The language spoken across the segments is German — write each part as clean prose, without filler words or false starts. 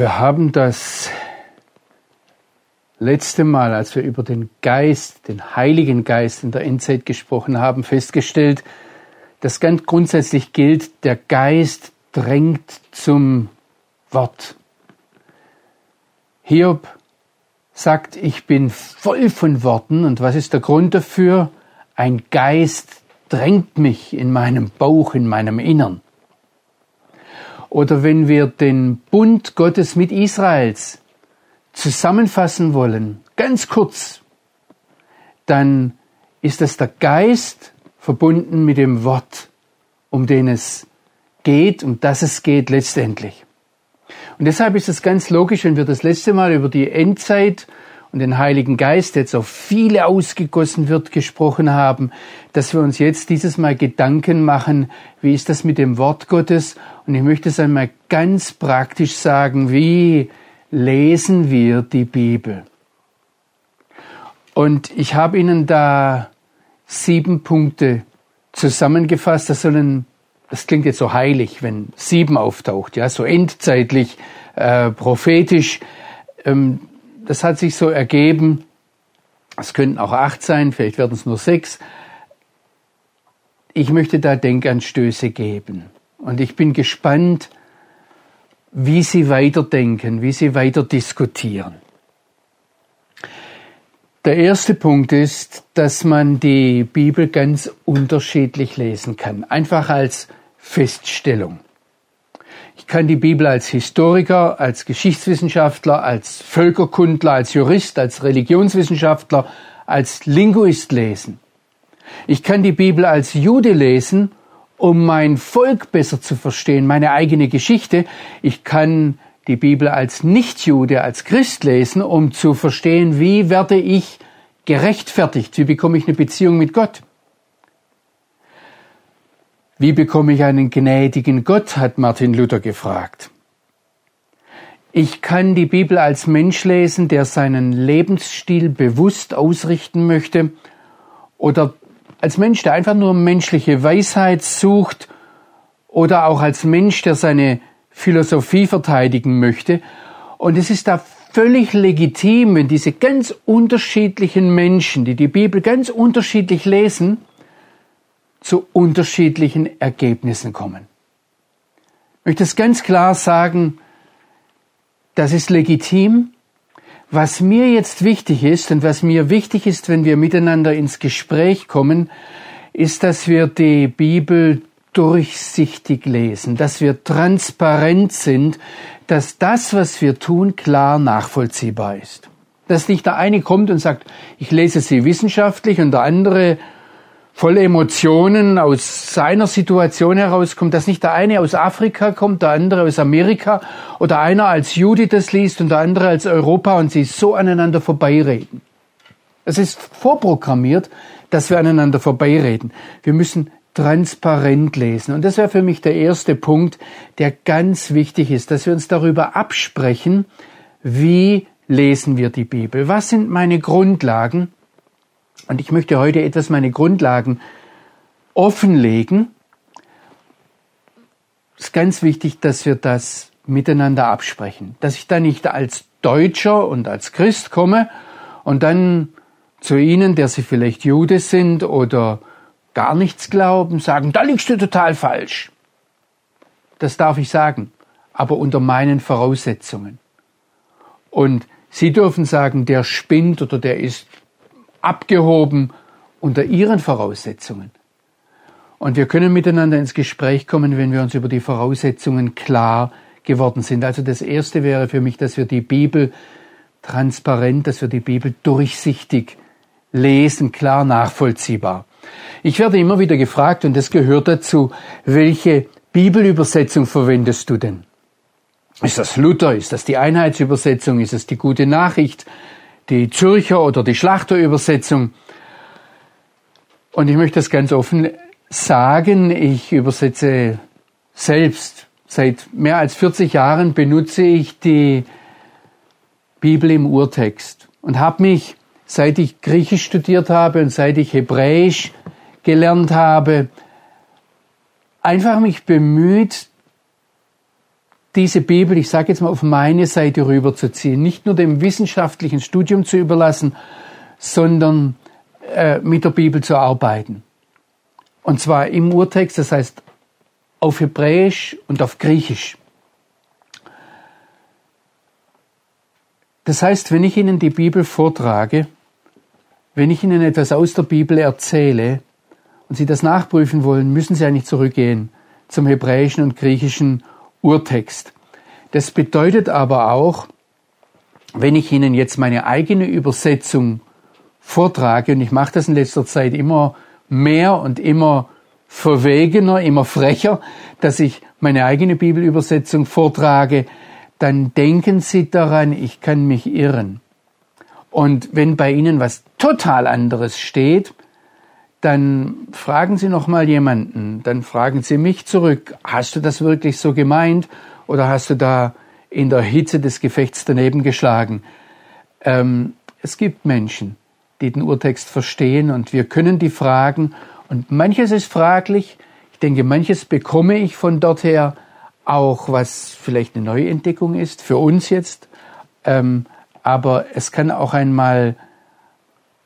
Wir haben das letzte Mal, als wir über den Geist, den Heiligen Geist in der Endzeit gesprochen haben, festgestellt, dass ganz grundsätzlich gilt, der Geist drängt zum Wort. Hiob sagt, ich bin voll von Worten. Und was ist der Grund dafür? Ein Geist drängt mich in meinem Bauch, in meinem Innern. Oder wenn wir den Bund Gottes mit Israels zusammenfassen wollen, ganz kurz, dann ist es der Geist verbunden mit dem Wort, um den es geht, um das es geht letztendlich. Und deshalb ist es ganz logisch, wenn wir das letzte Mal über die Endzeit und den Heiligen Geist, der jetzt auf viele ausgegossen wird, gesprochen haben, dass wir uns jetzt dieses Mal Gedanken machen, wie ist das mit dem Wort Gottes? Und ich möchte es einmal ganz praktisch sagen, wie lesen wir die Bibel? Und ich habe Ihnen da 7 Punkte zusammengefasst. Das klingt jetzt so heilig, wenn 7 auftaucht, ja, so endzeitlich, prophetisch, das hat sich so ergeben, es könnten auch 8 sein, vielleicht werden es nur 6. Ich möchte da Denkanstöße geben. Und ich bin gespannt, wie Sie weiterdenken, wie Sie weiter diskutieren. Der erste Punkt ist, dass man die Bibel ganz unterschiedlich lesen kann. Einfach als Feststellung. Ich kann die Bibel als Historiker, als Geschichtswissenschaftler, als Völkerkundler, als Jurist, als Religionswissenschaftler, als Linguist lesen. Ich kann die Bibel als Jude lesen, um mein Volk besser zu verstehen, meine eigene Geschichte. Ich kann die Bibel als Nichtjude, als Christ lesen, um zu verstehen, wie werde ich gerechtfertigt, wie bekomme ich eine Beziehung mit Gott. Wie bekomme ich einen gnädigen Gott, hat Martin Luther gefragt. Ich kann die Bibel als Mensch lesen, der seinen Lebensstil bewusst ausrichten möchte, oder als Mensch, der einfach nur menschliche Weisheit sucht, oder auch als Mensch, der seine Philosophie verteidigen möchte. Und es ist da völlig legitim, wenn diese ganz unterschiedlichen Menschen, die die Bibel ganz unterschiedlich lesen, zu unterschiedlichen Ergebnissen kommen. Ich möchte es ganz klar sagen, das ist legitim. Was mir jetzt wichtig ist und was mir wichtig ist, wenn wir miteinander ins Gespräch kommen, ist, dass wir die Bibel durchsichtig lesen, dass wir transparent sind, dass das, was wir tun, klar nachvollziehbar ist. Dass nicht der eine kommt und sagt, ich lese sie wissenschaftlich, und der andere voll Emotionen aus seiner Situation herauskommt, dass nicht der eine aus Afrika kommt, der andere aus Amerika, oder einer als Jude das liest und der andere als Europa, und sie so aneinander vorbeireden. Es ist vorprogrammiert, dass wir aneinander vorbeireden. Wir müssen transparent lesen. Und das wäre für mich der erste Punkt, der ganz wichtig ist, dass wir uns darüber absprechen, wie lesen wir die Bibel? Was sind meine Grundlagen? Und ich möchte heute etwas meine Grundlagen offenlegen. Es ist ganz wichtig, dass wir das miteinander absprechen. Dass ich da nicht als Deutscher und als Christ komme und dann zu Ihnen, der Sie vielleicht Jude sind oder gar nichts glauben, sagen, da liegst du total falsch. Das darf ich sagen, aber unter meinen Voraussetzungen. Und Sie dürfen sagen, der spinnt oder der ist abgehoben, unter Ihren Voraussetzungen. Und wir können miteinander ins Gespräch kommen, wenn wir uns über die Voraussetzungen klar geworden sind. Also das Erste wäre für mich, dass wir die Bibel transparent, dass wir die Bibel durchsichtig lesen, klar nachvollziehbar. Ich werde immer wieder gefragt, und das gehört dazu, welche Bibelübersetzung verwendest du denn? Ist das Luther? Ist das die Einheitsübersetzung? Ist das die Gute Nachricht? Die Zürcher oder die Schlachterübersetzung? Und ich möchte das ganz offen sagen, ich übersetze selbst. Seit mehr als 40 Jahren benutze ich die Bibel im Urtext und habe mich, seit ich Griechisch studiert habe und seit ich Hebräisch gelernt habe, einfach mich bemüht, diese Bibel, ich sage jetzt mal, auf meine Seite rüberzuziehen, nicht nur dem wissenschaftlichen Studium zu überlassen, sondern mit der Bibel zu arbeiten. Und zwar im Urtext, das heißt auf Hebräisch und auf Griechisch. Das heißt, wenn ich Ihnen die Bibel vortrage, wenn ich Ihnen etwas aus der Bibel erzähle und Sie das nachprüfen wollen, müssen Sie eigentlich zurückgehen zum hebräischen und griechischen Urtext. Das bedeutet aber auch, wenn ich Ihnen jetzt meine eigene Übersetzung vortrage, und ich mache das in letzter Zeit immer mehr und immer verwegener, immer frecher, dass ich meine eigene Bibelübersetzung vortrage, dann denken Sie daran, ich kann mich irren. Und wenn bei Ihnen was total anderes steht, dann fragen Sie nochmal jemanden, dann fragen Sie mich zurück, hast du das wirklich so gemeint oder hast du da in der Hitze des Gefechts daneben geschlagen? Es gibt Menschen, die den Urtext verstehen und wir können die fragen und manches ist fraglich. Ich denke, manches bekomme ich von dort her auch, was vielleicht eine Neuentdeckung ist, für uns jetzt. Aber es kann auch einmal,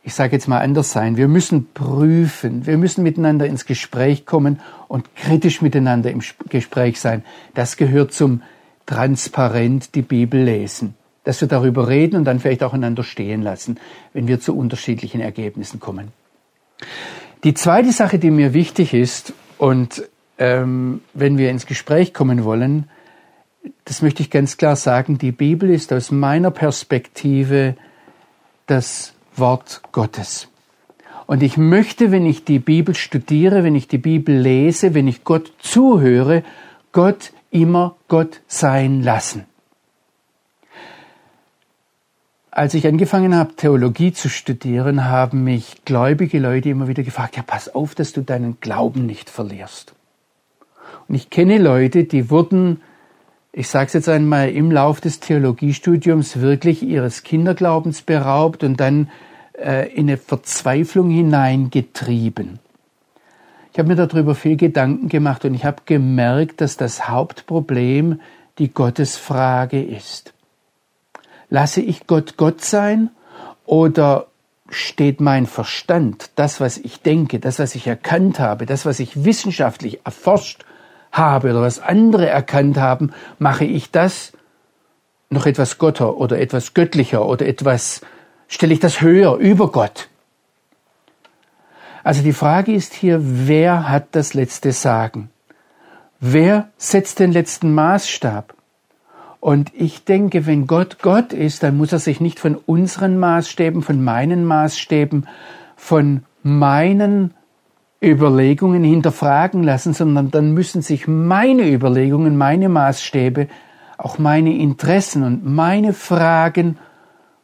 ich sage jetzt mal, anders sein. Wir müssen prüfen, wir müssen miteinander ins Gespräch kommen und kritisch miteinander im Gespräch sein. Das gehört zum transparent die Bibel lesen. Dass wir darüber reden und dann vielleicht auch einander stehen lassen, wenn wir zu unterschiedlichen Ergebnissen kommen. Die zweite Sache, die mir wichtig ist und wenn wir ins Gespräch kommen wollen, das möchte ich ganz klar sagen, die Bibel ist aus meiner Perspektive das Wort Gottes. Und ich möchte, wenn ich die Bibel studiere, wenn ich die Bibel lese, wenn ich Gott zuhöre, Gott immer Gott sein lassen. Als ich angefangen habe, Theologie zu studieren, haben mich gläubige Leute immer wieder gefragt, ja, pass auf, dass du deinen Glauben nicht verlierst. Und ich kenne Leute, die wurden, ich sage es jetzt einmal, im Lauf des Theologiestudiums wirklich ihres Kinderglaubens beraubt und dann in eine Verzweiflung hineingetrieben. Ich habe mir darüber viel Gedanken gemacht und ich habe gemerkt, dass das Hauptproblem die Gottesfrage ist. Lasse ich Gott Gott sein oder steht mein Verstand, das, was ich denke, das, was ich erkannt habe, das, was ich wissenschaftlich erforscht habe oder was andere erkannt haben, mache ich das noch etwas Götter oder etwas göttlicher oder etwas, stelle ich das höher über Gott? Also die Frage ist hier, wer hat das letzte Sagen? Wer setzt den letzten Maßstab? Und ich denke, wenn Gott Gott ist, dann muss er sich nicht von unseren Maßstäben, von meinen Maßstäben, von meinen Überlegungen hinterfragen lassen, sondern dann müssen sich meine Überlegungen, meine Maßstäbe, auch meine Interessen und meine Fragen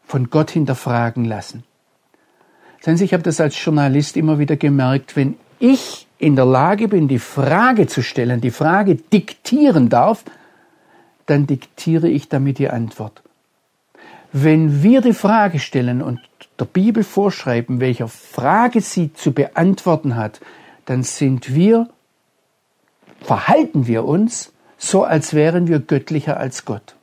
von Gott hinterfragen lassen. Sehen Sie, ich habe das als Journalist immer wieder gemerkt, wenn ich in der Lage bin, die Frage zu stellen, die Frage diktieren darf, dann diktiere ich damit die Antwort. Wenn wir die Frage stellen und der Bibel vorschreiben, welcher Frage sie zu beantworten hat, dann verhalten wir uns so, als wären wir göttlicher als Gott.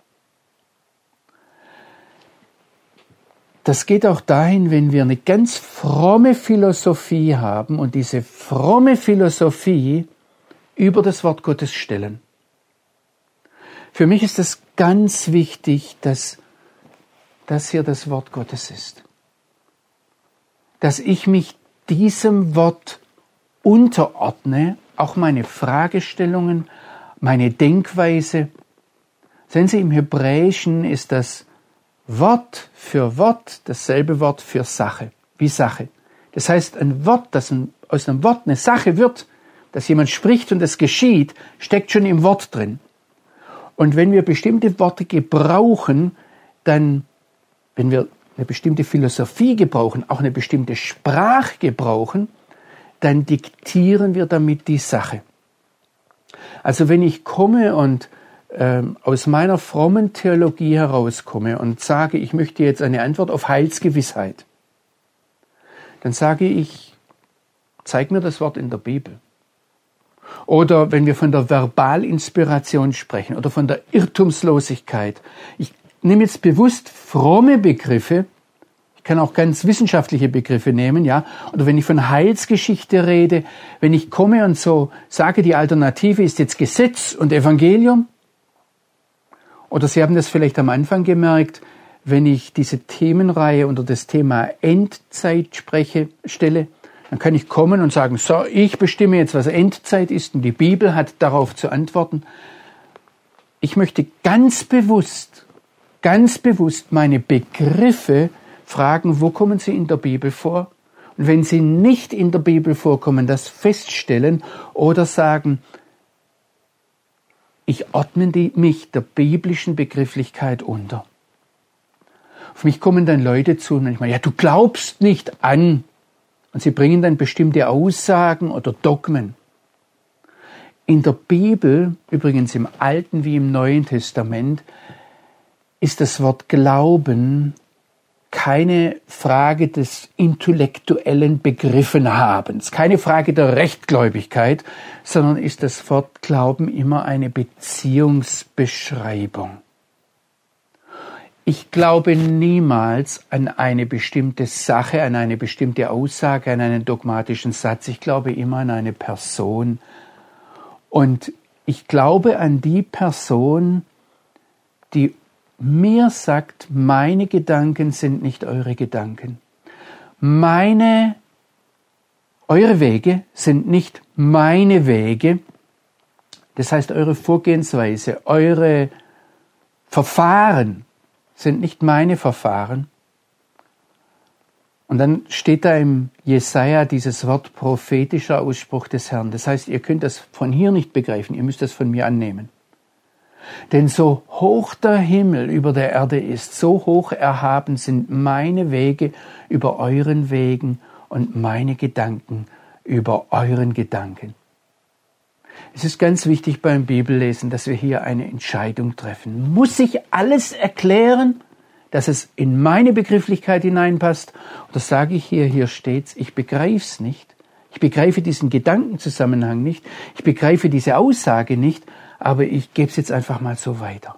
Das geht auch dahin, wenn wir eine ganz fromme Philosophie haben und diese fromme Philosophie über das Wort Gottes stellen. Für mich ist es ganz wichtig, dass das hier das Wort Gottes ist. Dass ich mich diesem Wort unterordne, auch meine Fragestellungen, meine Denkweise. Sehen Sie, im Hebräischen ist das Wort für Wort dasselbe Wort für Sache, wie Sache. Das heißt, ein Wort, das aus einem Wort eine Sache wird, dass jemand spricht und es geschieht, steckt schon im Wort drin. Und wenn wir bestimmte Worte gebrauchen, dann, wenn wir eine bestimmte Philosophie gebrauchen, auch eine bestimmte Sprache gebrauchen, dann diktieren wir damit die Sache. Also wenn ich komme und aus meiner frommen Theologie herauskomme und sage, ich möchte jetzt eine Antwort auf Heilsgewissheit, dann sage ich, zeig mir das Wort in der Bibel. Oder wenn wir von der Verbalinspiration sprechen oder von der Irrtumslosigkeit. Ich nehme jetzt bewusst fromme Begriffe, ich kann auch ganz wissenschaftliche Begriffe nehmen, ja. Oder wenn ich von Heilsgeschichte rede, wenn ich komme und so sage, die Alternative ist jetzt Gesetz und Evangelium. Oder Sie haben das vielleicht am Anfang gemerkt, wenn ich diese Themenreihe unter das Thema Endzeit stelle, dann kann ich kommen und sagen, so, ich bestimme jetzt, was Endzeit ist und die Bibel hat darauf zu antworten. Ich möchte ganz bewusst meine Begriffe fragen, wo kommen sie in der Bibel vor? Und wenn sie nicht in der Bibel vorkommen, das feststellen oder sagen, ich ordne mich der biblischen Begrifflichkeit unter. Auf mich kommen dann Leute zu und manchmal, ja, du glaubst nicht an. Und sie bringen dann bestimmte Aussagen oder Dogmen. In der Bibel, übrigens im Alten wie im Neuen Testament, ist das Wort Glauben keine Frage des intellektuellen Begriffenhabens, keine Frage der Rechtgläubigkeit, sondern ist das Wort Glauben immer eine Beziehungsbeschreibung. Ich glaube niemals an eine bestimmte Sache, an eine bestimmte Aussage, an einen dogmatischen Satz. Ich glaube immer an eine Person. Und ich glaube an die Person, die mir sagt, meine Gedanken sind nicht eure Gedanken. Eure Wege sind nicht meine Wege. Das heißt, eure Vorgehensweise, eure Verfahren sind nicht meine Verfahren. Und dann steht da im Jesaja dieses Wort prophetischer Ausspruch des Herrn. Das heißt, ihr könnt das von hier nicht begreifen, ihr müsst das von mir annehmen. Denn so hoch der Himmel über der Erde ist, so hoch erhaben sind meine Wege über euren Wegen und meine Gedanken über euren Gedanken. Es ist ganz wichtig beim Bibellesen, dass wir hier eine Entscheidung treffen. Muss ich alles erklären, dass es in meine Begrifflichkeit hineinpasst? Oder sage ich hier steht's, ich begreife es nicht. Ich begreife diesen Gedankenzusammenhang nicht. Ich begreife diese Aussage nicht, aber ich gebe es jetzt einfach mal so weiter.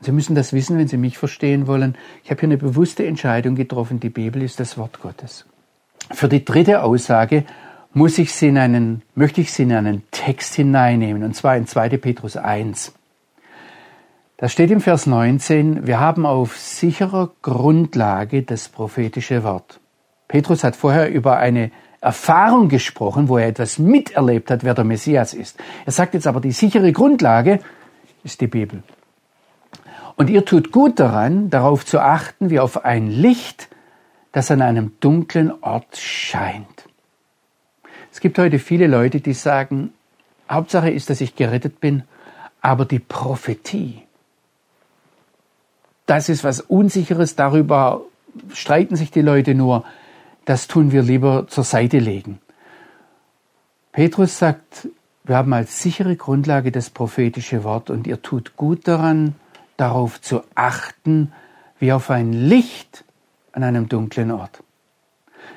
Sie müssen das wissen, wenn Sie mich verstehen wollen. Ich habe hier eine bewusste Entscheidung getroffen. Die Bibel ist das Wort Gottes. Für die dritte Aussage möchte ich sie in einen Text hineinnehmen, und zwar in 2. Petrus 1. Da steht im Vers 19, wir haben auf sicherer Grundlage das prophetische Wort. Petrus hat vorher über eine Erfahrung gesprochen, wo er etwas miterlebt hat, wer der Messias ist. Er sagt jetzt aber, die sichere Grundlage ist die Bibel. Und ihr tut gut daran, darauf zu achten, wie auf ein Licht, das an einem dunklen Ort scheint. Es gibt heute viele Leute, die sagen, Hauptsache ist, dass ich gerettet bin, aber die Prophetie, das ist was Unsicheres, darüber streiten sich die Leute nur, das tun wir lieber zur Seite legen. Petrus sagt, wir haben als sichere Grundlage das prophetische Wort und ihr tut gut daran, darauf zu achten, wie auf ein Licht an einem dunklen Ort.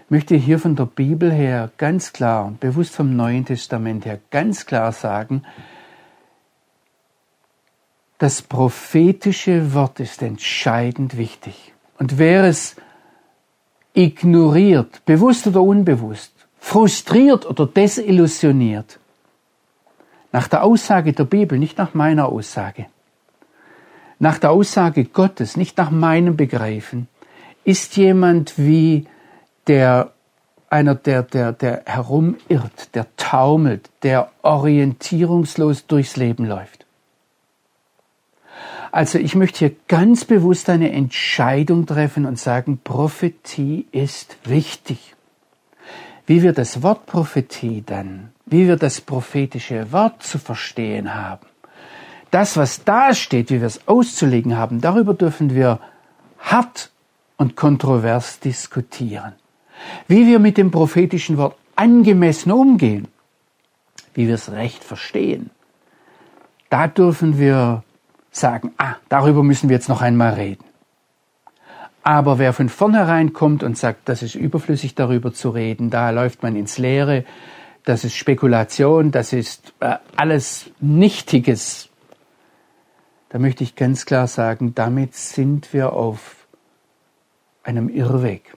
Ich möchte hier von der Bibel her ganz klar und bewusst vom Neuen Testament her ganz klar sagen, das prophetische Wort ist entscheidend wichtig. Und wer es ignoriert, bewusst oder unbewusst, frustriert oder desillusioniert, nach der Aussage der Bibel, nicht nach meiner Aussage, nach der Aussage Gottes, nicht nach meinem Begreifen, ist jemand wie der herumirrt, der taumelt, der orientierungslos durchs Leben läuft. Also ich möchte hier ganz bewusst eine Entscheidung treffen und sagen, Prophetie ist wichtig. Wie wir das Wort Prophetie dann, wie wir das prophetische Wort zu verstehen haben, das, was da steht, wie wir es auszulegen haben, darüber dürfen wir hart und kontrovers diskutieren. Wie wir mit dem prophetischen Wort angemessen umgehen, wie wir es recht verstehen, da dürfen wir sagen, darüber müssen wir jetzt noch einmal reden. Aber wer von vornherein kommt und sagt, das ist überflüssig, darüber zu reden, da läuft man ins Leere, das ist Spekulation, das ist alles Nichtiges. Da möchte ich ganz klar sagen, damit sind wir auf einem Irrweg.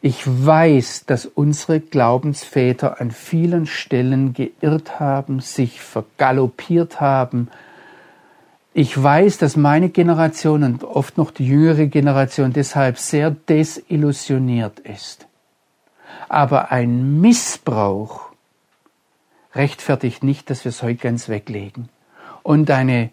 Ich weiß, dass unsere Glaubensväter an vielen Stellen geirrt haben, sich vergaloppiert haben. Ich weiß, dass meine Generation und oft noch die jüngere Generation deshalb sehr desillusioniert ist. Aber ein Missbrauch rechtfertigt nicht, dass wir es heute ganz weglegen. Und eine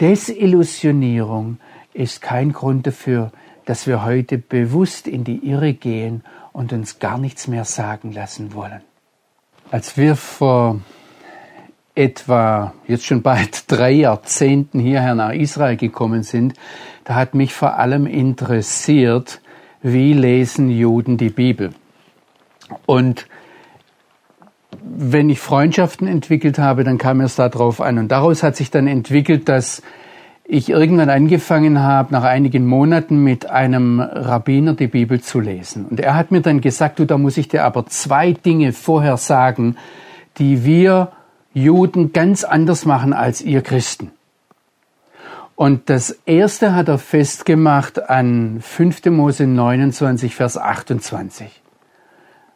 Desillusionierung ist kein Grund dafür, dass wir heute bewusst in die Irre gehen und uns gar nichts mehr sagen lassen wollen. Als wir vor etwa jetzt schon bald 3 Jahrzehnten hierher nach Israel gekommen sind, da hat mich vor allem interessiert, wie lesen Juden die Bibel? Und wenn ich Freundschaften entwickelt habe, dann kam es da drauf an. Und daraus hat sich dann entwickelt, dass ich irgendwann angefangen habe, nach einigen Monaten mit einem Rabbiner die Bibel zu lesen. Und er hat mir dann gesagt, da muss ich dir aber 2 Dinge vorher sagen, die wir Juden ganz anders machen als ihr Christen. Und das erste hat er festgemacht an 5. Mose 29, Vers 28.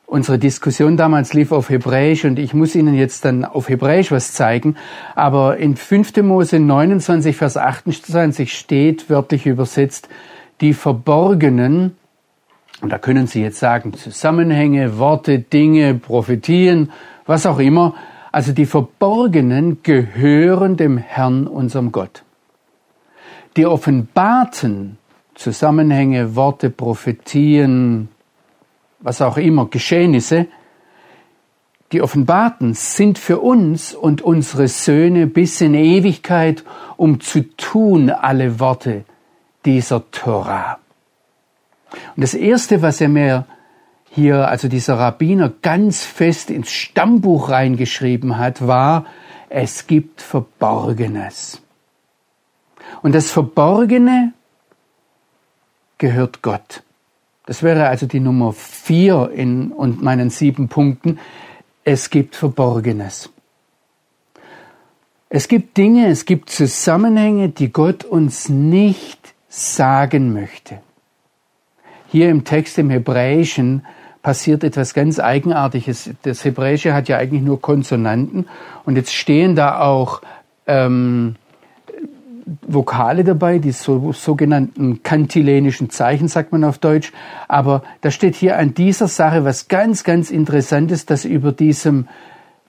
Unsere Diskussion damals lief auf Hebräisch und ich muss Ihnen jetzt dann auf Hebräisch was zeigen. Aber in 5. Mose 29, Vers 28 steht wörtlich übersetzt, die verborgenen, und da können Sie jetzt sagen, Zusammenhänge, Worte, Dinge, Prophetien, was auch immer. Also die verborgenen gehören dem Herrn, unserem Gott. Die offenbarten Zusammenhänge, Worte, Prophetien, was auch immer, Geschehnisse, die Offenbarten sind für uns und unsere Söhne bis in Ewigkeit, um zu tun alle Worte dieser Tora. Und das Erste, was er mir hier, also dieser Rabbiner, ganz fest ins Stammbuch reingeschrieben hat, war, es gibt Verborgenes. Und das Verborgene gehört Gott. Das wäre also die Nummer 4 in meinen 7 Punkten. Es gibt Verborgenes. Es gibt Dinge, es gibt Zusammenhänge, die Gott uns nicht sagen möchte. Hier im Text, im Hebräischen, passiert etwas ganz Eigenartiges. Das Hebräische hat ja eigentlich nur Konsonanten. Und jetzt stehen da auch Vokale dabei, die sogenannten kantilenischen Zeichen, sagt man auf Deutsch. Aber da steht hier an dieser Sache was ganz, ganz Interessantes, dass über diesem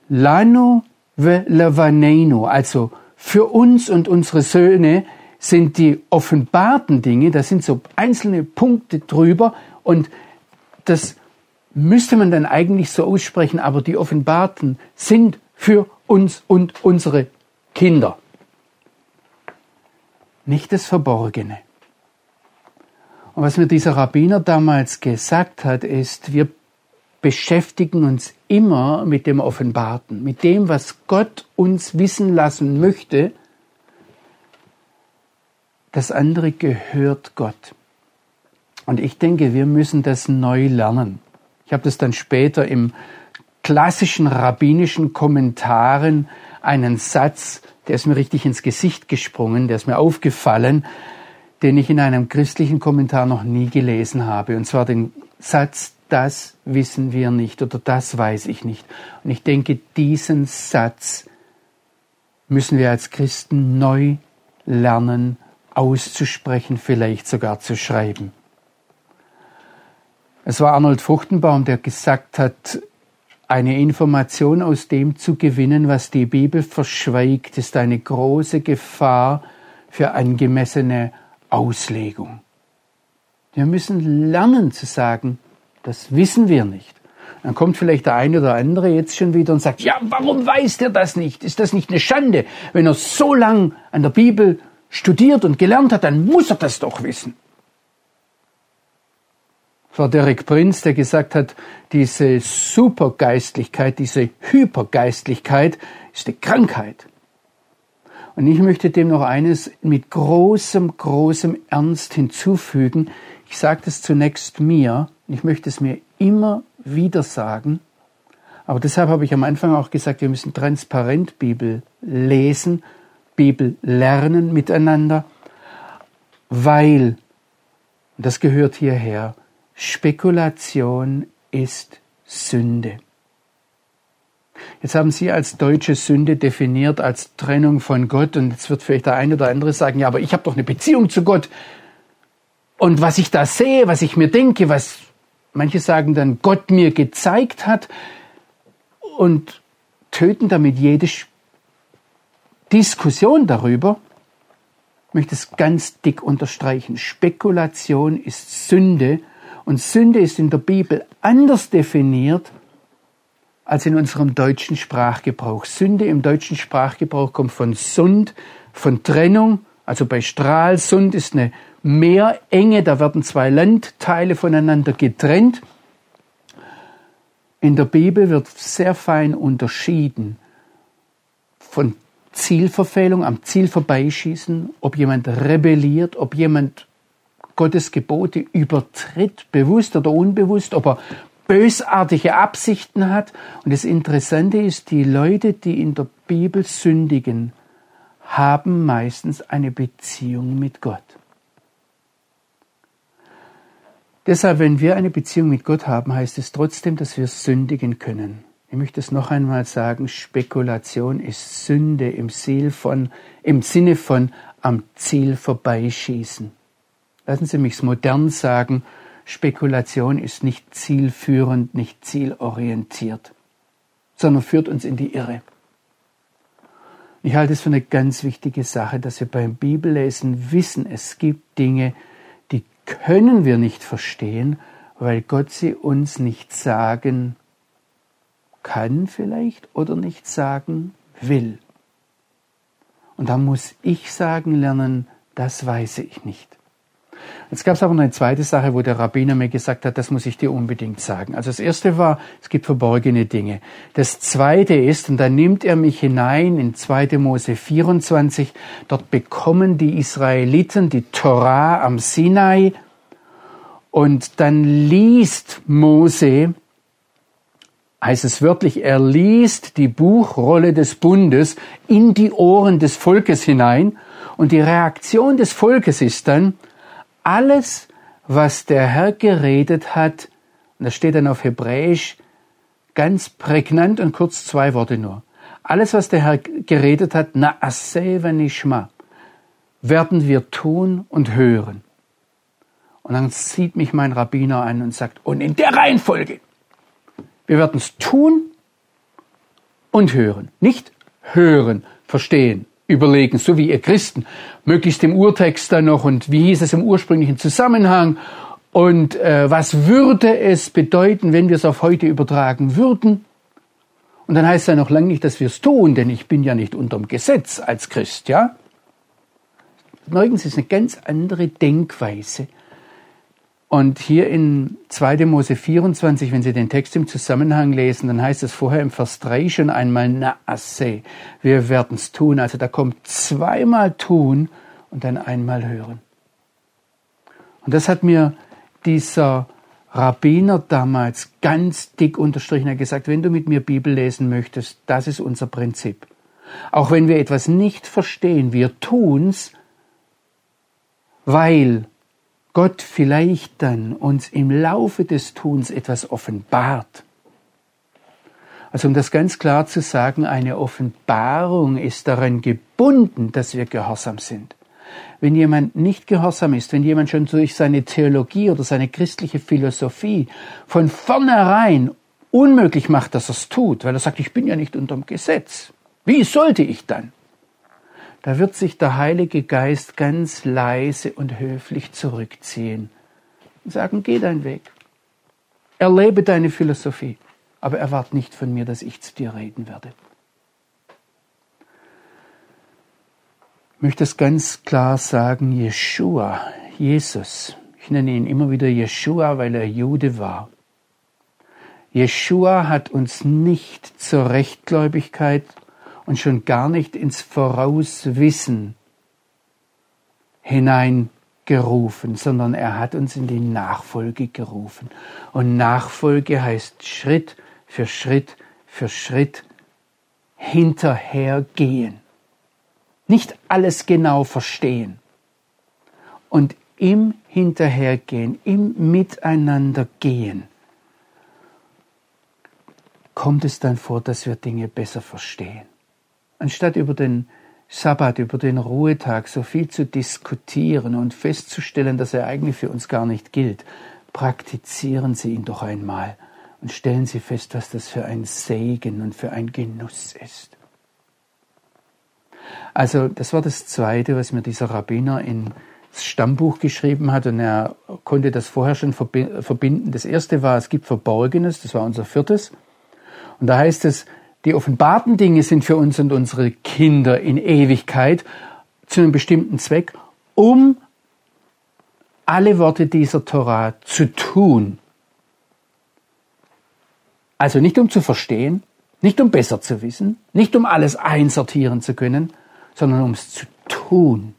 Lanu velevaneinu, also für uns und unsere Söhne, sind die offenbarten Dinge, da sind so einzelne Punkte drüber und das müsste man dann eigentlich so aussprechen, aber die offenbarten sind für uns und unsere Kinder. Nicht das Verborgene. Und was mir dieser Rabbiner damals gesagt hat, ist, wir beschäftigen uns immer mit dem Offenbarten, mit dem, was Gott uns wissen lassen möchte. Das andere gehört Gott. Und ich denke, wir müssen das neu lernen. Ich habe das dann später im klassischen rabbinischen Kommentaren einen Satz, der ist mir richtig ins Gesicht gesprungen, der ist mir aufgefallen, den ich in einem christlichen Kommentar noch nie gelesen habe. Und zwar den Satz, das wissen wir nicht oder das weiß ich nicht. Und ich denke, diesen Satz müssen wir als Christen neu lernen, auszusprechen, vielleicht sogar zu schreiben. Es war Arnold Fruchtenbaum, der gesagt hat, eine Information aus dem zu gewinnen, was die Bibel verschweigt, ist eine große Gefahr für angemessene Auslegung. Wir müssen lernen zu sagen, das wissen wir nicht. Dann kommt vielleicht der eine oder andere jetzt schon wieder und sagt, ja, warum weiß der das nicht? Ist das nicht eine Schande, wenn er so lang an der Bibel studiert und gelernt hat, dann muss er das doch wissen. Es war Derek Prinz, der gesagt hat, diese Supergeistlichkeit, diese Hypergeistlichkeit ist eine Krankheit. Und ich möchte dem noch eines mit großem, großem Ernst hinzufügen. Ich sage das zunächst mir und ich möchte es mir immer wieder sagen, Aber deshalb habe ich am Anfang auch gesagt, wir müssen transparent Bibel lesen, Bibel lernen miteinander, weil, und das gehört hierher, Spekulation ist Sünde. Jetzt haben Sie als deutsche Sünde definiert, als Trennung von Gott. Und jetzt wird vielleicht der eine oder andere sagen, ja, aber ich habe doch eine Beziehung zu Gott. Und was ich da sehe, was ich mir denke, was manche sagen dann, Gott mir gezeigt hat, und töten damit jede Diskussion darüber, ich möchte es ganz dick unterstreichen. Spekulation ist Sünde, und Sünde ist in der Bibel anders definiert als in unserem deutschen Sprachgebrauch. Sünde im deutschen Sprachgebrauch kommt von Sund, von Trennung. Also bei Stralsund ist eine Meerenge, da werden zwei Landteile voneinander getrennt. In der Bibel wird sehr fein unterschieden von Zielverfehlung, am Ziel vorbeischießen, ob jemand rebelliert, ob jemand Gottes Gebote übertritt, bewusst oder unbewusst, ob er bösartige Absichten hat. Und das Interessante ist, die Leute, die in der Bibel sündigen, haben meistens eine Beziehung mit Gott. Deshalb, wenn wir eine Beziehung mit Gott haben, heißt es trotzdem, dass wir sündigen können. Ich möchte es noch einmal sagen, Spekulation ist Sünde im Sinne von am Ziel vorbeischießen. Lassen Sie mich es modern sagen, Spekulation ist nicht zielführend, nicht zielorientiert, sondern führt uns in die Irre. Ich halte es für eine ganz wichtige Sache, dass wir beim Bibellesen wissen, es gibt Dinge, können wir nicht verstehen, weil Gott sie uns nicht sagen kann vielleicht oder nicht sagen will. Und da muss ich sagen lernen, das weiß ich nicht. Jetzt gab es aber noch eine zweite Sache, wo der Rabbiner mir gesagt hat, das muss ich dir unbedingt sagen. Also das erste war, es gibt verborgene Dinge. Das zweite ist, und da nimmt er mich hinein in 2. Mose 24, dort bekommen die Israeliten die Torah am Sinai und dann liest Mose, heißt es wörtlich, er liest die Buchrolle des Bundes in die Ohren des Volkes hinein und die Reaktion des Volkes ist dann, alles, was der Herr geredet hat, und das steht dann auf Hebräisch, ganz prägnant und kurz 2 Worte nur. Alles, was der Herr geredet hat, na'aseh v'nishma, werden wir tun und hören. Und dann zieht mich mein Rabbiner an und sagt, und in der Reihenfolge, wir werden es tun und hören. Nicht hören, verstehen, überlegen, so wie ihr Christen, möglichst im Urtext dann noch und wie hieß es im ursprünglichen Zusammenhang und was würde es bedeuten, wenn wir es auf heute übertragen würden. Und dann heißt es ja noch lange nicht, dass wir es tun, denn ich bin ja nicht unterm Gesetz als Christ, ja. Merken Sie, es ist eine ganz andere Denkweise. Und hier in 2. Mose 24, wenn Sie den Text im Zusammenhang lesen, dann heißt es vorher im Vers 3 schon einmal na'aseh. Wir werden es tun. Also da kommt zweimal tun und dann einmal hören. Und das hat mir dieser Rabbiner damals ganz dick unterstrichen. Er hat gesagt, wenn du mit mir Bibel lesen möchtest, das ist unser Prinzip. Auch wenn wir etwas nicht verstehen, wir tun's, weil Gott vielleicht dann uns im Laufe des Tuns etwas offenbart. Also um das ganz klar zu sagen, eine Offenbarung ist daran gebunden, dass wir gehorsam sind. Wenn jemand nicht gehorsam ist, wenn jemand schon durch seine Theologie oder seine christliche Philosophie von vornherein unmöglich macht, dass er es tut, weil er sagt, ich bin ja nicht unterm Gesetz. Wie sollte ich dann? Da wird sich der Heilige Geist ganz leise und höflich zurückziehen und sagen, geh deinen Weg, erlebe deine Philosophie, aber erwarte nicht von mir, dass ich zu dir reden werde. Ich möchte es ganz klar sagen, Jeschua, Jesus, ich nenne ihn immer wieder Jeschua, weil er Jude war. Jeschua hat uns nicht zur Rechtgläubigkeit und schon gar nicht ins Vorauswissen hineingerufen, sondern er hat uns in die Nachfolge gerufen. Und Nachfolge heißt Schritt für Schritt für Schritt hinterhergehen. Nicht alles genau verstehen. Und im Hinterhergehen, im Miteinandergehen, kommt es dann vor, dass wir Dinge besser verstehen. Anstatt über den Sabbat, über den Ruhetag so viel zu diskutieren und festzustellen, dass er eigentlich für uns gar nicht gilt, praktizieren Sie ihn doch einmal und stellen Sie fest, was das für ein Segen und für ein Genuss ist. Also das war das Zweite, was mir dieser Rabbiner ins Stammbuch geschrieben hat, und er konnte das vorher schon verbinden. Das Erste war, es gibt Verborgenes, das war unser Viertes. Und da heißt es, die offenbarten Dinge sind für uns und unsere Kinder in Ewigkeit zu einem bestimmten Zweck, um alle Worte dieser Torah zu tun. Also nicht um zu verstehen, nicht um besser zu wissen, nicht um alles einsortieren zu können, sondern um es zu tun.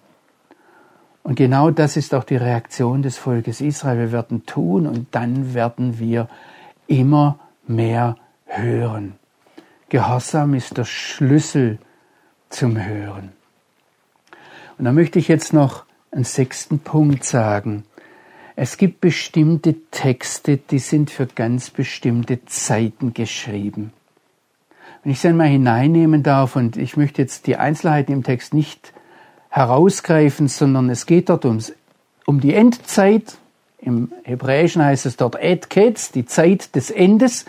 Und genau das ist auch die Reaktion des Volkes Israel. Wir werden tun und dann werden wir immer mehr hören. Gehorsam ist der Schlüssel zum Hören. Und da möchte ich jetzt noch einen sechsten Punkt sagen. Es gibt bestimmte Texte, die sind für ganz bestimmte Zeiten geschrieben. Wenn ich es einmal hineinnehmen darf, und ich möchte jetzt die Einzelheiten im Text nicht herausgreifen, sondern es geht dort um die Endzeit. Im Hebräischen heißt es dort Edketz, die Zeit des Endes.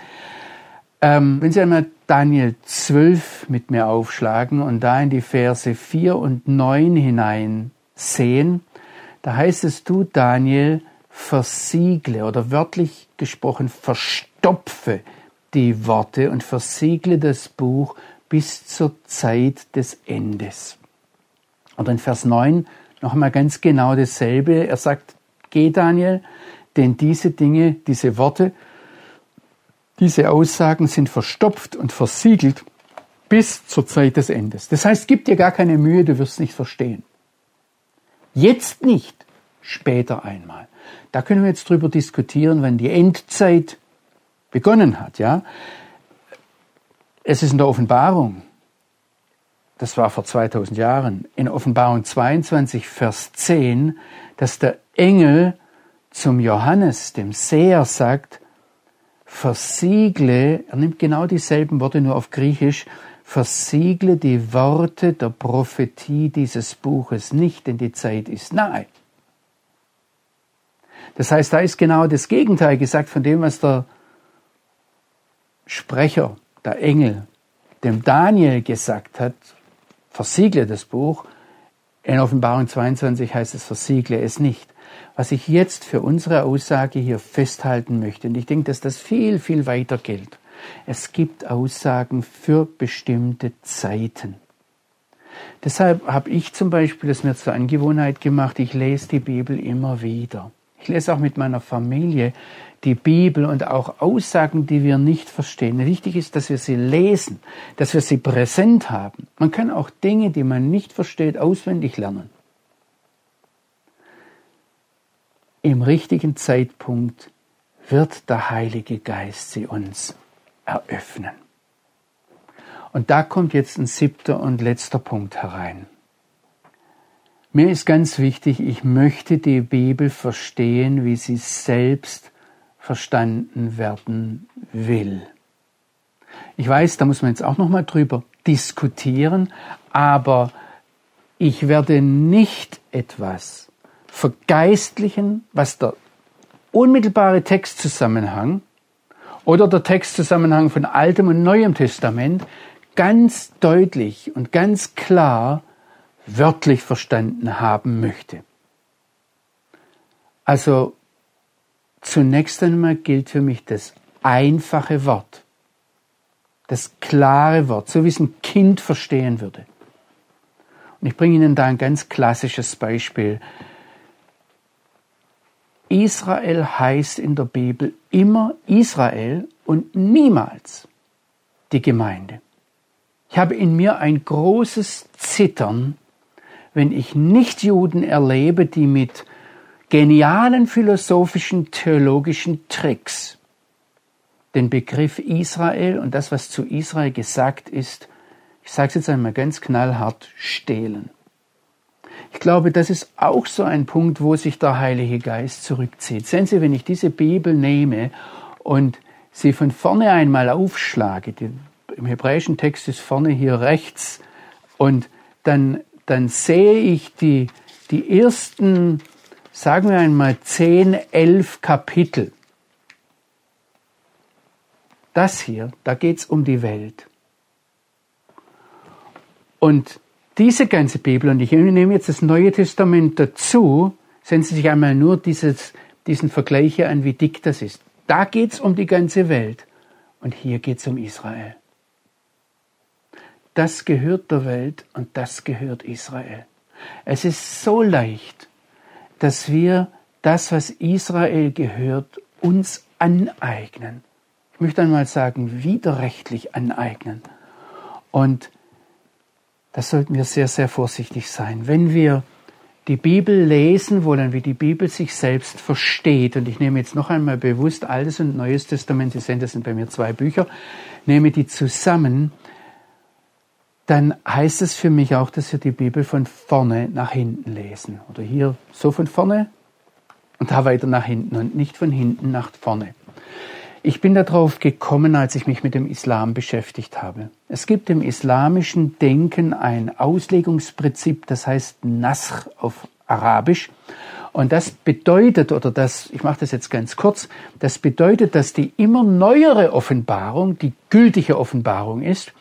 Wenn Sie einmal Daniel 12 mit mir aufschlagen und da in die Verse 4 und 9 hinein sehen, da heißt es, du Daniel, versiegle oder wörtlich gesprochen verstopfe die Worte und versiegle das Buch bis zur Zeit des Endes. Und in Vers 9 noch einmal ganz genau dasselbe. Er sagt, geh Daniel, denn diese Dinge, diese Worte, diese Aussagen sind verstopft und versiegelt bis zur Zeit des Endes. Das heißt, gib dir gar keine Mühe, du wirst nicht verstehen. Jetzt nicht, später einmal. Da können wir jetzt drüber diskutieren, wenn die Endzeit begonnen hat, ja? Es ist in der Offenbarung. Das war vor 2000 Jahren. In Offenbarung 22, Vers 10, dass der Engel zum Johannes, dem Seher, sagt, versiegle, er nimmt genau dieselben Worte, nur auf Griechisch, versiegle die Worte der Prophetie dieses Buches nicht, denn die Zeit ist nahe. Das heißt, da ist genau das Gegenteil gesagt von dem, was der Sprecher, der Engel, dem Daniel gesagt hat, versiegle das Buch. In Offenbarung 22 heißt es, versiegle es nicht. Was ich jetzt für unsere Aussage hier festhalten möchte, und ich denke, dass das viel, viel weiter gilt. Es gibt Aussagen für bestimmte Zeiten. Deshalb habe ich zum Beispiel das mir zur Angewohnheit gemacht, ich lese die Bibel immer wieder. Ich lese auch mit meiner Familie die Bibel und auch Aussagen, die wir nicht verstehen. Wichtig ist, dass wir sie lesen, dass wir sie präsent haben. Man kann auch Dinge, die man nicht versteht, auswendig lernen. Im richtigen Zeitpunkt wird der Heilige Geist sie uns eröffnen. Und da kommt jetzt ein siebter und letzter Punkt herein. Mir ist ganz wichtig, ich möchte die Bibel verstehen, wie sie selbst verstanden werden will. Ich weiß, da muss man jetzt auch nochmal drüber diskutieren, aber ich werde nicht etwas vergeistlichen, was der unmittelbare Textzusammenhang oder der Textzusammenhang von Altem und Neuem Testament ganz deutlich und ganz klar wörtlich verstanden haben möchte. Also zunächst einmal gilt für mich das einfache Wort, das klare Wort, so wie es ein Kind verstehen würde. Und ich bringe Ihnen da ein ganz klassisches Beispiel. Israel heißt in der Bibel immer Israel und niemals die Gemeinde. Ich habe in mir ein großes Zittern, wenn ich Nichtjuden erlebe, die mit genialen philosophischen, theologischen Tricks den Begriff Israel und das, was zu Israel gesagt ist, ich sage es jetzt einmal ganz knallhart, stehlen. Ich glaube, das ist auch so ein Punkt, wo sich der Heilige Geist zurückzieht. Sehen Sie, wenn ich diese Bibel nehme und sie von vorne einmal aufschlage, im hebräischen Text ist vorne hier rechts, und dann sehe ich die ersten, sagen wir einmal, 10, 11 Kapitel. Das hier, da geht es um die Welt. Und diese ganze Bibel, und ich nehme jetzt das Neue Testament dazu, sehen Sie sich einmal nur diesen Vergleich hier an, wie dick das ist. Da geht es um die ganze Welt und hier geht es um Israel. Das gehört der Welt und das gehört Israel. Es ist so leicht, dass wir das, was Israel gehört, uns aneignen. Ich möchte einmal sagen, widerrechtlich aneignen. Und das sollten wir sehr, sehr vorsichtig sein. Wenn wir die Bibel lesen wollen, wie die Bibel sich selbst versteht, und ich nehme jetzt noch einmal bewusst Altes und Neues Testament, Sie sehen, das sind bei mir 2 Bücher, nehme die zusammen, dann heißt es für mich auch, dass wir die Bibel von vorne nach hinten lesen. Oder hier so von vorne und da weiter nach hinten und nicht von hinten nach vorne. Ich bin darauf gekommen, als ich mich mit dem Islam beschäftigt habe. Es gibt im islamischen Denken ein Auslegungsprinzip, das heißt Nasr auf Arabisch. Und das bedeutet, ich mache das jetzt ganz kurz, das bedeutet, dass die immer neuere Offenbarung die gültige Offenbarung ist.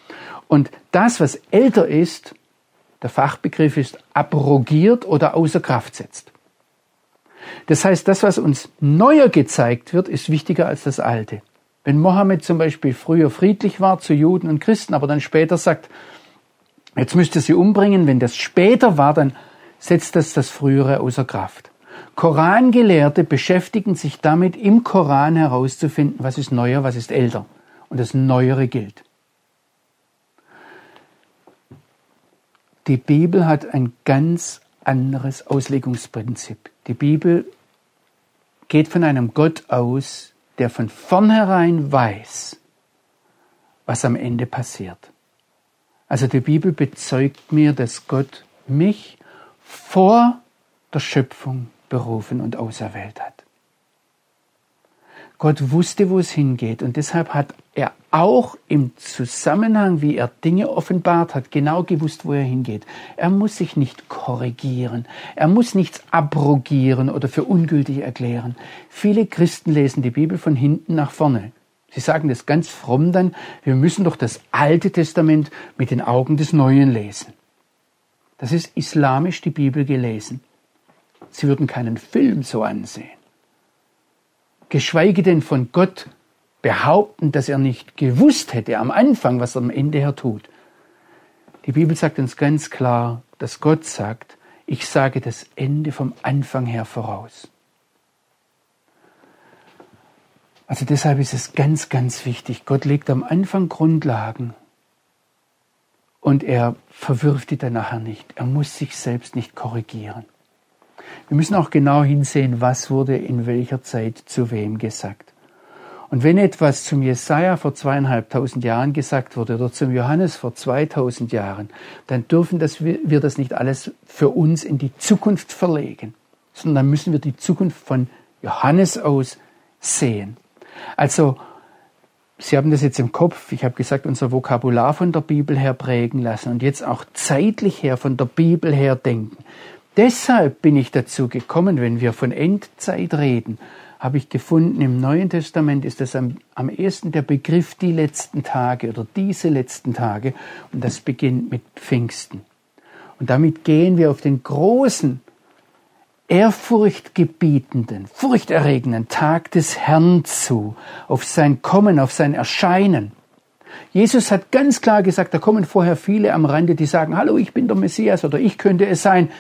Und das, was älter ist, der Fachbegriff ist, abrogiert oder außer Kraft setzt. Das heißt, das, was uns neuer gezeigt wird, ist wichtiger als das Alte. Wenn Mohammed zum Beispiel früher friedlich war zu Juden und Christen, aber dann später sagt, jetzt müsst ihr sie umbringen, wenn das später war, dann setzt das Frühere außer Kraft. Korangelehrte beschäftigen sich damit, im Koran herauszufinden, was ist neuer, was ist älter. Und das Neuere gilt. Die Bibel hat ein ganz anderes Auslegungsprinzip. Die Bibel geht von einem Gott aus, der von vornherein weiß, was am Ende passiert. Also die Bibel bezeugt mir, dass Gott mich vor der Schöpfung berufen und auserwählt hat. Gott wusste, wo es hingeht, und deshalb hat er auch im Zusammenhang, wie er Dinge offenbart hat, genau gewusst, wo er hingeht. Er muss sich nicht korrigieren, er muss nichts abrogieren oder für ungültig erklären. Viele Christen lesen die Bibel von hinten nach vorne. Sie sagen das ganz fromm dann, wir müssen doch das Alte Testament mit den Augen des Neuen lesen. Das ist islamisch die Bibel gelesen. Sie würden keinen Film so ansehen. Geschweige denn von Gott behaupten, dass er nicht gewusst hätte am Anfang, was er am Ende her tut. Die Bibel sagt uns ganz klar, dass Gott sagt, ich sage das Ende vom Anfang her voraus. Also deshalb ist es ganz, ganz wichtig. Gott legt am Anfang Grundlagen und er verwirft die dann nachher nicht. Er muss sich selbst nicht korrigieren. Wir müssen auch genau hinsehen, was wurde in welcher Zeit zu wem gesagt. Und wenn etwas zum Jesaja vor 2500 Jahren gesagt wurde oder zum Johannes vor 2000 Jahren, dann dürfen wir das nicht alles für uns in die Zukunft verlegen, sondern dann müssen wir die Zukunft von Johannes aus sehen. Also, Sie haben das jetzt im Kopf, ich habe gesagt, unser Vokabular von der Bibel her prägen lassen und jetzt auch zeitlich her von der Bibel her denken. Deshalb bin ich dazu gekommen, wenn wir von Endzeit reden, habe ich gefunden, im Neuen Testament ist das am ehesten der Begriff die letzten Tage oder diese letzten Tage. Und das beginnt mit Pfingsten. Und damit gehen wir auf den großen, ehrfurchtgebietenden, furchterregenden Tag des Herrn zu, auf sein Kommen, auf sein Erscheinen. Jesus hat ganz klar gesagt, da kommen vorher viele am Rande, die sagen, hallo, ich bin der Messias oder ich könnte es sein.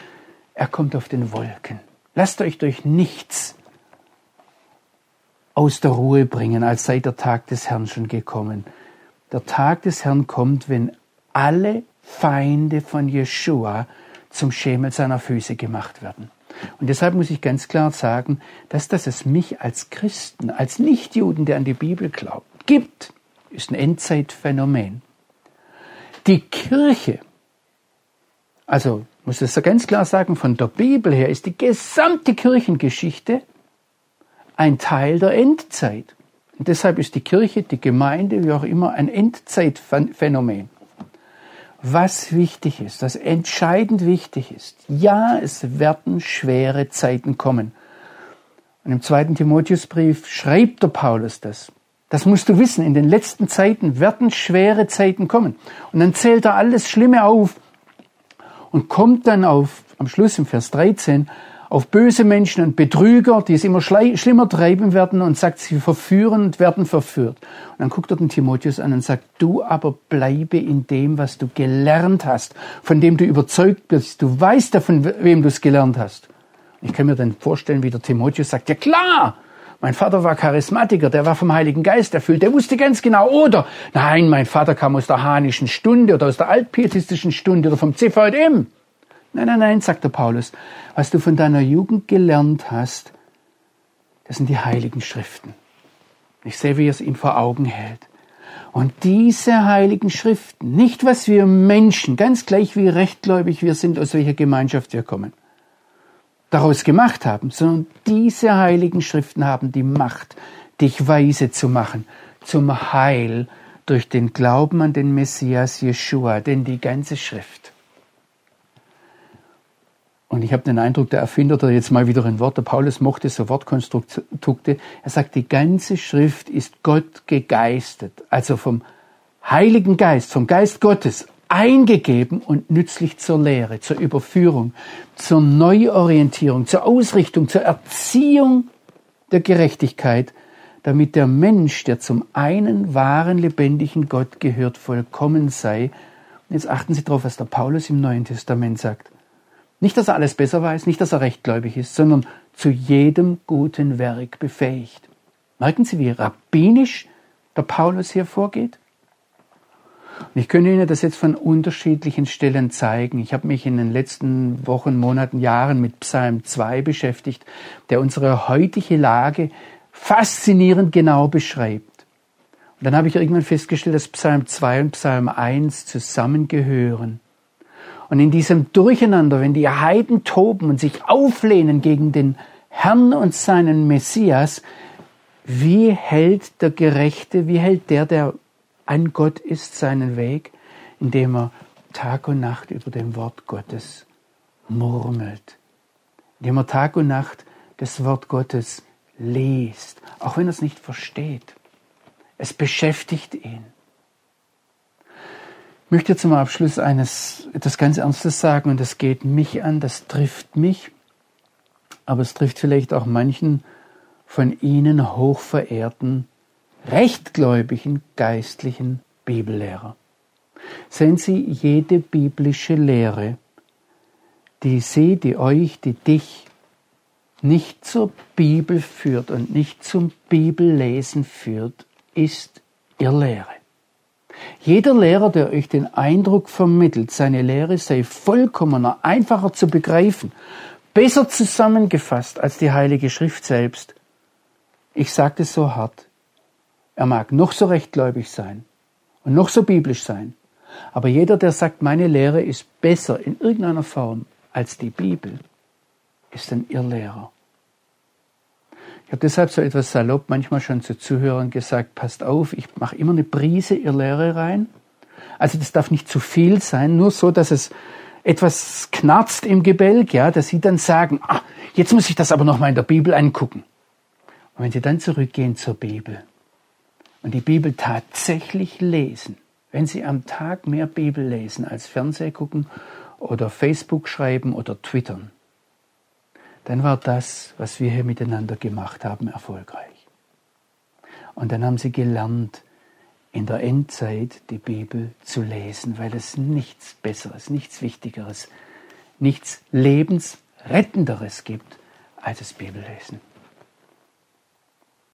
Er kommt auf den Wolken. Lasst euch durch nichts aus der Ruhe bringen, als sei der Tag des Herrn schon gekommen. Der Tag des Herrn kommt, wenn alle Feinde von Jeschua zum Schemel seiner Füße gemacht werden. Und deshalb muss ich ganz klar sagen, dass es mich als Christen, als Nichtjuden, der an die Bibel glaubt, gibt, ist ein Endzeitphänomen. Die Kirche, also ich muss das so ganz klar sagen, von der Bibel her ist die gesamte Kirchengeschichte ein Teil der Endzeit. Und deshalb ist die Kirche, die Gemeinde, wie auch immer, ein Endzeitphänomen. Was wichtig ist, was entscheidend wichtig ist, ja, es werden schwere Zeiten kommen. Und im 2. Timotheusbrief schreibt der Paulus das. Das musst du wissen, in den letzten Zeiten werden schwere Zeiten kommen. Und dann zählt er alles Schlimme auf und kommt dann auf, am Schluss im Vers 13, auf böse Menschen und Betrüger, die es immer schlimmer treiben werden und sagt, sie verführen und werden verführt. Und dann guckt er den Timotheus an und sagt, du aber bleibe in dem, was du gelernt hast, von dem du überzeugt bist. Du weißt ja, von wem du es gelernt hast. Ich kann mir dann vorstellen, wie der Timotheus sagt, ja klar, mein Vater war Charismatiker, der war vom Heiligen Geist erfüllt, der wusste ganz genau, oder nein, mein Vater kam aus der Hanischen Stunde oder aus der Altpietistischen Stunde oder vom CVJM. Nein, nein, nein, sagt der Paulus, was du von deiner Jugend gelernt hast, das sind die Heiligen Schriften. Ich sehe, wie er es ihm vor Augen hält. Und diese Heiligen Schriften, nicht was wir Menschen, ganz gleich wie rechtgläubig wir sind, aus welcher Gemeinschaft wir kommen, daraus gemacht haben, sondern diese Heiligen Schriften haben die Macht, dich weise zu machen, zum Heil durch den Glauben an den Messias Jeschua, denn die ganze Schrift. Und ich habe den Eindruck, der Erfinder da jetzt mal wieder ein Wort, der Paulus mochte so Wortkonstrukte, er sagt, die ganze Schrift ist Gott gegeistet, also vom Heiligen Geist, vom Geist Gottes eingegeben und nützlich zur Lehre, zur Überführung, zur Neuorientierung, zur Ausrichtung, zur Erziehung der Gerechtigkeit, damit der Mensch, der zum einen wahren, lebendigen Gott gehört, vollkommen sei. Und jetzt achten Sie darauf, was der Paulus im Neuen Testament sagt. Nicht, dass er alles besser weiß, nicht, dass er rechtgläubig ist, sondern zu jedem guten Werk befähigt. Merken Sie, wie rabbinisch der Paulus hier vorgeht? Und ich könnte Ihnen das jetzt von unterschiedlichen Stellen zeigen. Ich habe mich in den letzten Wochen, Monaten, Jahren mit Psalm 2 beschäftigt, der unsere heutige Lage faszinierend genau beschreibt. Und dann habe ich irgendwann festgestellt, dass Psalm 2 und Psalm 1 zusammengehören. Und in diesem Durcheinander, wenn die Heiden toben und sich auflehnen gegen den Herrn und seinen Messias, wie hält der Gerechte, wie hält der, der an Gott ist, seinen Weg? Indem er Tag und Nacht über dem Wort Gottes murmelt. Indem er Tag und Nacht das Wort Gottes liest, auch wenn er es nicht versteht. Es beschäftigt ihn. Ich möchte zum Abschluss etwas ganz Ernstes sagen, und das geht mich an, das trifft mich, aber es trifft vielleicht auch manchen von Ihnen hochverehrten, rechtgläubigen, geistlichen Bibellehrer. Sehen Sie, jede biblische Lehre, die Sie, die euch, die dich nicht zur Bibel führt und nicht zum Bibellesen führt, ist Irrlehre. Jeder Lehrer, der euch den Eindruck vermittelt, seine Lehre sei vollkommener, einfacher zu begreifen, besser zusammengefasst als die Heilige Schrift selbst. Ich sage das so hart. Er mag noch so rechtgläubig sein und noch so biblisch sein, aber jeder, der sagt, meine Lehre ist besser in irgendeiner Form als die Bibel, ist ein Irrlehrer. Ich habe deshalb so etwas salopp manchmal schon zu Zuhörern gesagt, passt auf, ich mache immer eine Prise Irrlehre rein. Also das darf nicht zu viel sein, nur so, dass es etwas knarzt im Gebälk, ja, dass Sie dann sagen, ah, jetzt muss ich das aber nochmal in der Bibel angucken. Und wenn Sie dann zurückgehen zur Bibel und die Bibel tatsächlich lesen, wenn Sie am Tag mehr Bibel lesen als Fernseh gucken oder Facebook schreiben oder twittern, dann war das, was wir hier miteinander gemacht haben, erfolgreich. Und dann haben sie gelernt, in der Endzeit die Bibel zu lesen, weil es nichts Besseres, nichts Wichtigeres, nichts Lebensrettenderes gibt als das Bibellesen.